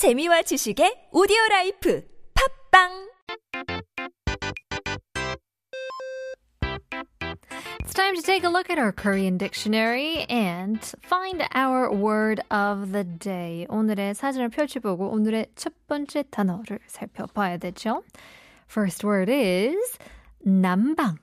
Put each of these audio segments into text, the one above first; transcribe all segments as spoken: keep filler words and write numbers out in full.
재미와 지식의 오디오라이프 팝빵! It's time to take a look at our Korean dictionary and find our word of the day. 오늘의 사전을 펼쳐보고 오늘의 첫 번째 단어를 살펴봐야 되죠. First word is 난방.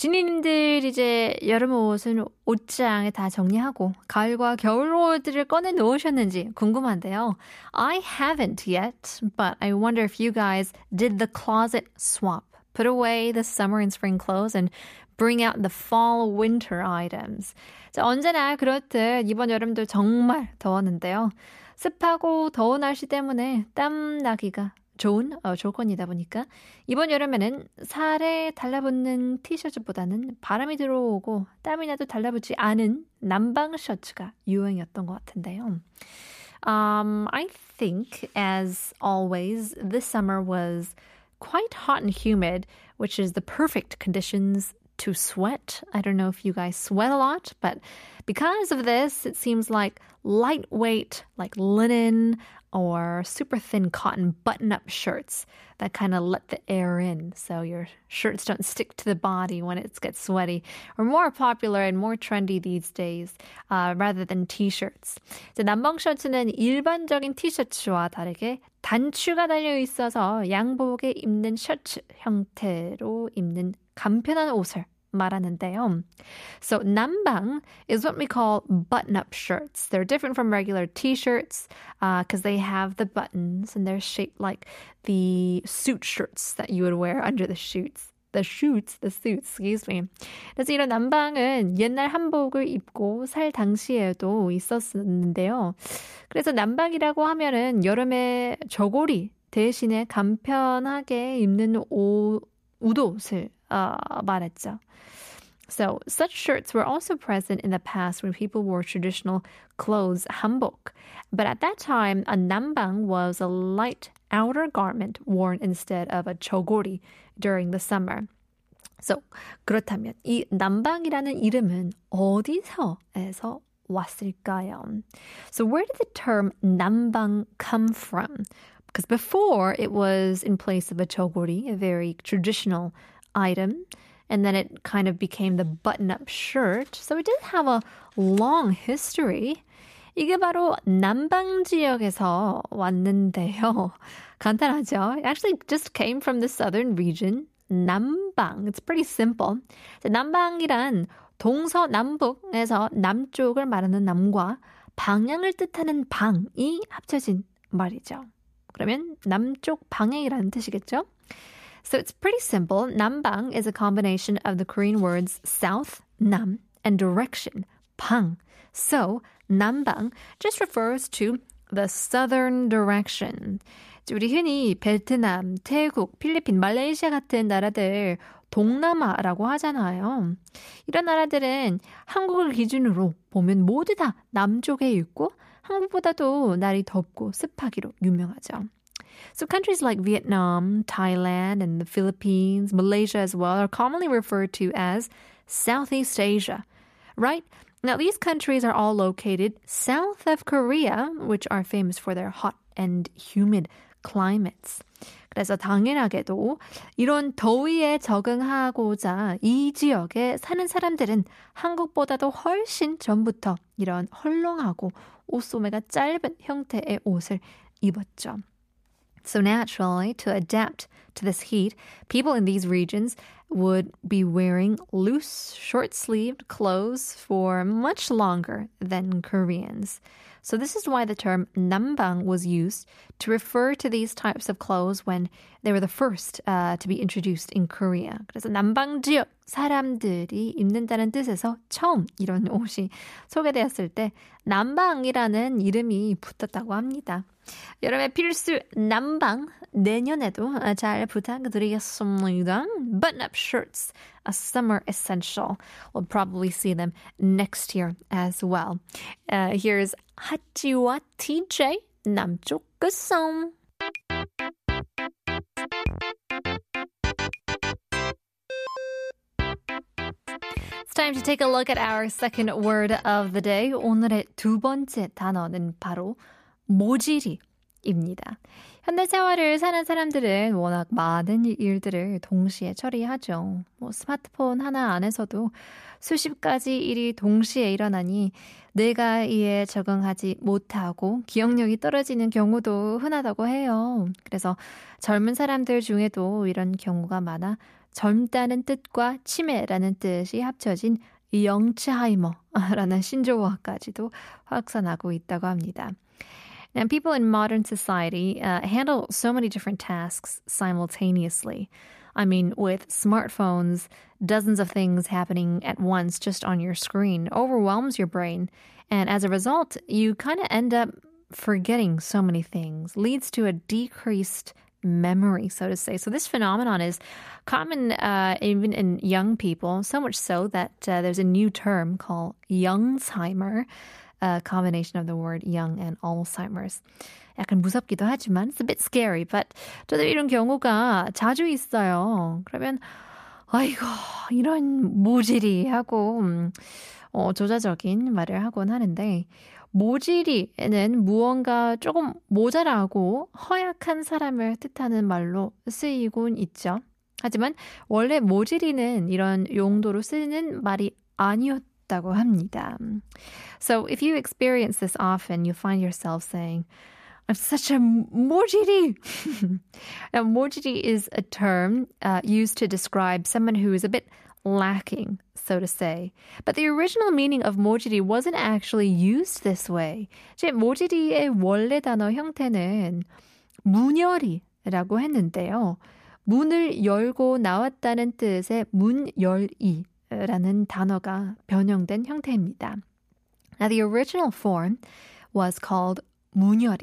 지니님들 이제 여름 옷은 옷장에 다 정리하고 가을과 겨울 옷들을 꺼내 놓으셨는지 궁금한데요. I haven't yet, but I wonder if you guys did the closet swap. Put away the summer and spring clothes and bring out the fall, winter items. 자, 언제나 그렇듯 이번 여름도 정말 더웠는데요. 습하고 더운 날씨 때문에 땀 나기가 좋은 어, 조건이다 보니까 이번 여름에는 살에 달라붙는 티셔츠보다는 바람이 들어오고 땀이 나도 달라붙지 않은 난방 셔츠가 유행이었던 것 같은데요. Um, I think, as always, this summer was quite hot and humid, which is the perfect conditions to sweat. I don't know if you guys sweat a lot, but because of this, it seems like lightweight, like linen or super thin cotton button-up shirts that kind of let the air in, so your shirts don't stick to the body when it gets sweaty, are more popular and more trendy these days uh, rather than t-shirts. 이제 난방 셔츠는 일반적인 티셔츠와 다르게 단추가 달려있어서 양복에 입는 셔츠 형태로 입는 간편한 옷을 말하는데요. So, 난방 is what we call button-up shirts. They're different from regular t-shirts because uh, they have the buttons and they're shaped like the suit shirts that you would wear under the shoots. The shoots, the suits, excuse me. 그래서 이런 난방은 옛날 한복을 입고 살 당시에도 있었는데요. 그래서 난방이라고 하면은 여름에 저고리 대신에 간편하게 입는 옷, 우도옷을 어, 말했죠. So, such shirts were also present in the past when people wore traditional clothes, hanbok. But at that time, a nanbang was a light outer garment worn instead of a jeogori during the summer. So, 그렇다면 이 난방이라는 이름은 어디서에서 왔을까요? So, where did the term nanbang come from? Because before, it was in place of a jeogori, a very traditional item, and then it kind of became the button-up shirt. So it did have a long history. 이게 바로 남방 지역에서 왔는데요. 간단하죠? It actually just came from the southern region, 남방. It's pretty simple. 남방이란 동서남북에서 남쪽을 말하는 남과 방향을 뜻하는 방이 합쳐진 말이죠. 그러면 남쪽 방향이라는 뜻이겠죠? So it's pretty simple. 남방 is a combination of the Korean words south, nam, and direction, bang. So 남방 just refers to the southern direction. 우리 흔히 베트남, 태국, 필리핀, 말레이시아 같은 나라들 동남아라고 하잖아요. 이런 나라들은 한국을 기준으로 보면 모두 다 남쪽에 있고 한국보다도 날이 덥고 습하기로 유명하죠. So countries like Vietnam, Thailand, and the Philippines, Malaysia as well, are commonly referred to as Southeast Asia, right? Now, these countries are all located south of Korea, which are famous for their hot and humid climates. 그래서 당연하게도 이런 더위에 적응하고자 이 지역에 사는 사람들은 한국보다도 훨씬 전부터 이런 헐렁하고 옷소매가 짧은 형태의 옷을 입었죠. So naturally, to adapt to this heat, people in these regions would be wearing loose, short-sleeved clothes for much longer than Koreans. So this is why the term nanbang was used to refer to these types of clothes when they were the first uh, to be introduced in Korea. 그래서 난방 지역 사람들이 입는다는 뜻에서 처음 이런 옷이 소개되었을 때 난방이라는 이름이 붙었다고 합니다. 여러분의 필수 난방 내년에도 잘 부탁드리겠습니다. Button-up shirts, a summer essential. We'll probably see them next year as well. Uh, here's 핫지와 티제이 남쪽 끝섬. It's time to take a look at our second word of the day. 오늘의 두 번째 단어는 바로 모질이 입니다. 현대 생활을 사는 사람들은 워낙 많은 일들을 동시에 처리하죠. 뭐 스마트폰 하나 안에서도 수십 가지 일이 동시에 일어나니 뇌가 이에 적응하지 못하고 기억력이 떨어지는 경우도 흔하다고 해요. 그래서 젊은 사람들 중에도 이런 경우가 많아 젊다는 뜻과 치매라는 뜻이 합쳐진 영츠하이머라는 신조어까지도 확산하고 있다고 합니다. Now, people in modern society uh, handle so many different tasks simultaneously. I mean, with smartphones, dozens of things happening at once just on your screen overwhelms your brain. And as a result, you kind of end up forgetting so many things, leads to a decreased memory, so to say. So this phenomenon is common uh, even in young people, so much so that uh, there's a new term called Youngzheimer, a combination of the word young and Alzheimer's. 약간 무섭기도 하지만 it's a bit scary, but 저도 이런 경우가 자주 있어요. 그러면 아이고 이런 모질이 하고 음, 어, 조자적인 말을 하곤 하는데 모질이는 무언가 조금 모자라고 허약한 사람을 뜻하는 말로 쓰이곤 있죠. 하지만 원래 모질이는 이런 용도로 쓰는 말이 아니었 다고 합니다. So if you experience this often, you find yourself saying, I'm such a 모질이. Now, 모질이 is a term uh, used to describe someone who is a bit lacking, so to say. But the original meaning of 모질이 wasn't actually used this way. 즉, 모질이의 원래 단어 형태는 문열이라고 했는데요. 문을 열고 나왔다는 뜻의 문열이. 라는 단어가 변형된 형태입니다. Now, the original form was called 문열이,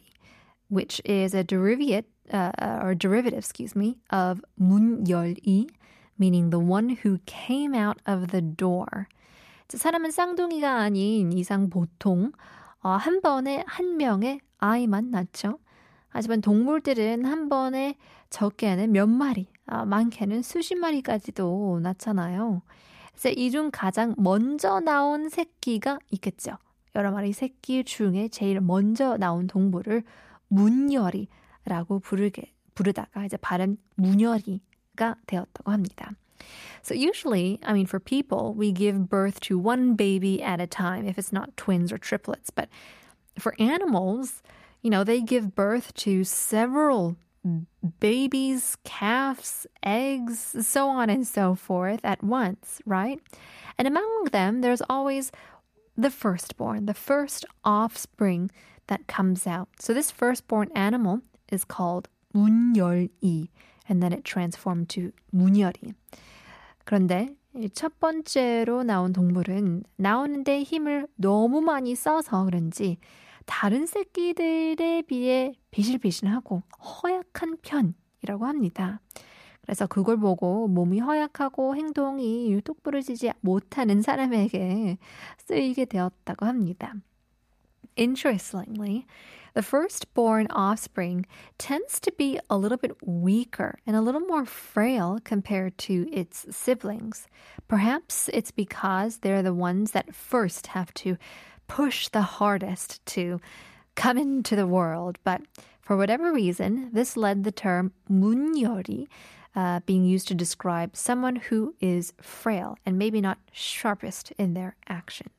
which is a derivative, uh, or derivative, excuse me, of 문열이, meaning the one who came out of the door. 사람은 쌍둥이가 아닌 이상 보통 어, 한 번에 한 명의 아이만 낳죠. 하지만 동물들은 한 번에 적게는 몇 마리, 어, 많게는 수십 마리까지도 낳잖아요. 이 중 가장 먼저 나온 새끼가 있겠죠. 여러 마리 새끼 중에 제일 먼저 나온 동물을 문열이라고 부르게, 부르다가 이제 발음 문열이가 되었다고 합니다. So usually, I mean, for people, we give birth to one baby at a time if it's not twins or triplets. But for animals, you know, they give birth to several babies, calves, eggs, so on and so forth at once, right? And among them, there's always the firstborn, the first offspring that comes out. So this firstborn animal is called 문열이, and then it transformed to 문열이. 그런데 첫 번째로 나온 동물은 나오는데 힘을 너무 많이 써서 그런지 다른 새끼들에 비해 비실비실하고 허약한 편이라고 합니다. 그래서 그걸 보고 몸이 허약하고 행동이 똑부러지지 못하는 사람에게 쓰이게 되었다고 합니다. Interestingly, the firstborn offspring tends to be a little bit weaker and a little more frail compared to its siblings. Perhaps it's because they're the ones that first have to push the hardest to come into the world. But for whatever reason, this led the term 문열이 uh, being used to describe someone who is frail and maybe not sharpest in their actions.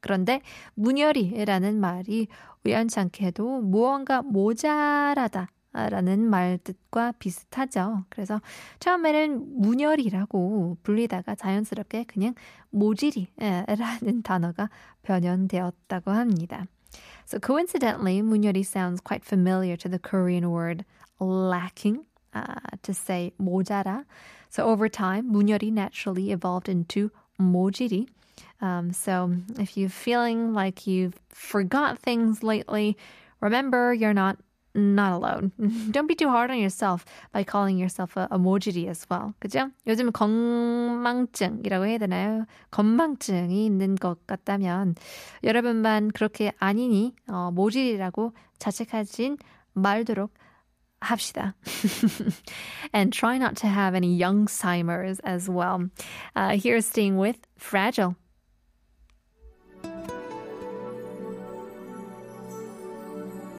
그런데 문열이라는 말이 우연찮게도 무언가 모자라다라는 말 뜻과 비슷하죠. 그래서 처음에는 문열이라고 불리다가 자연스럽게 그냥 모질이라는 단어가 변형되었다고 합니다. So coincidentally, 문열이 sounds quite familiar to the Korean word lacking, uh, to say 모자라. So over time, 문열이 naturally evolved into 모질이. Um, so if you're feeling like you've forgot things lately, remember you're not not alone. Don't be too hard on yourself by calling yourself a, a 모질이 as well. 그죠? 요즘 건망증이라고 해야 되나요? 건망증이 있는 것 같다면 여러분만 그렇게 아니니 어, 모질이라고 자책하진 말도록 합시다. And try not to have any Youngzheimers as well. Uh, here's staying with Fragile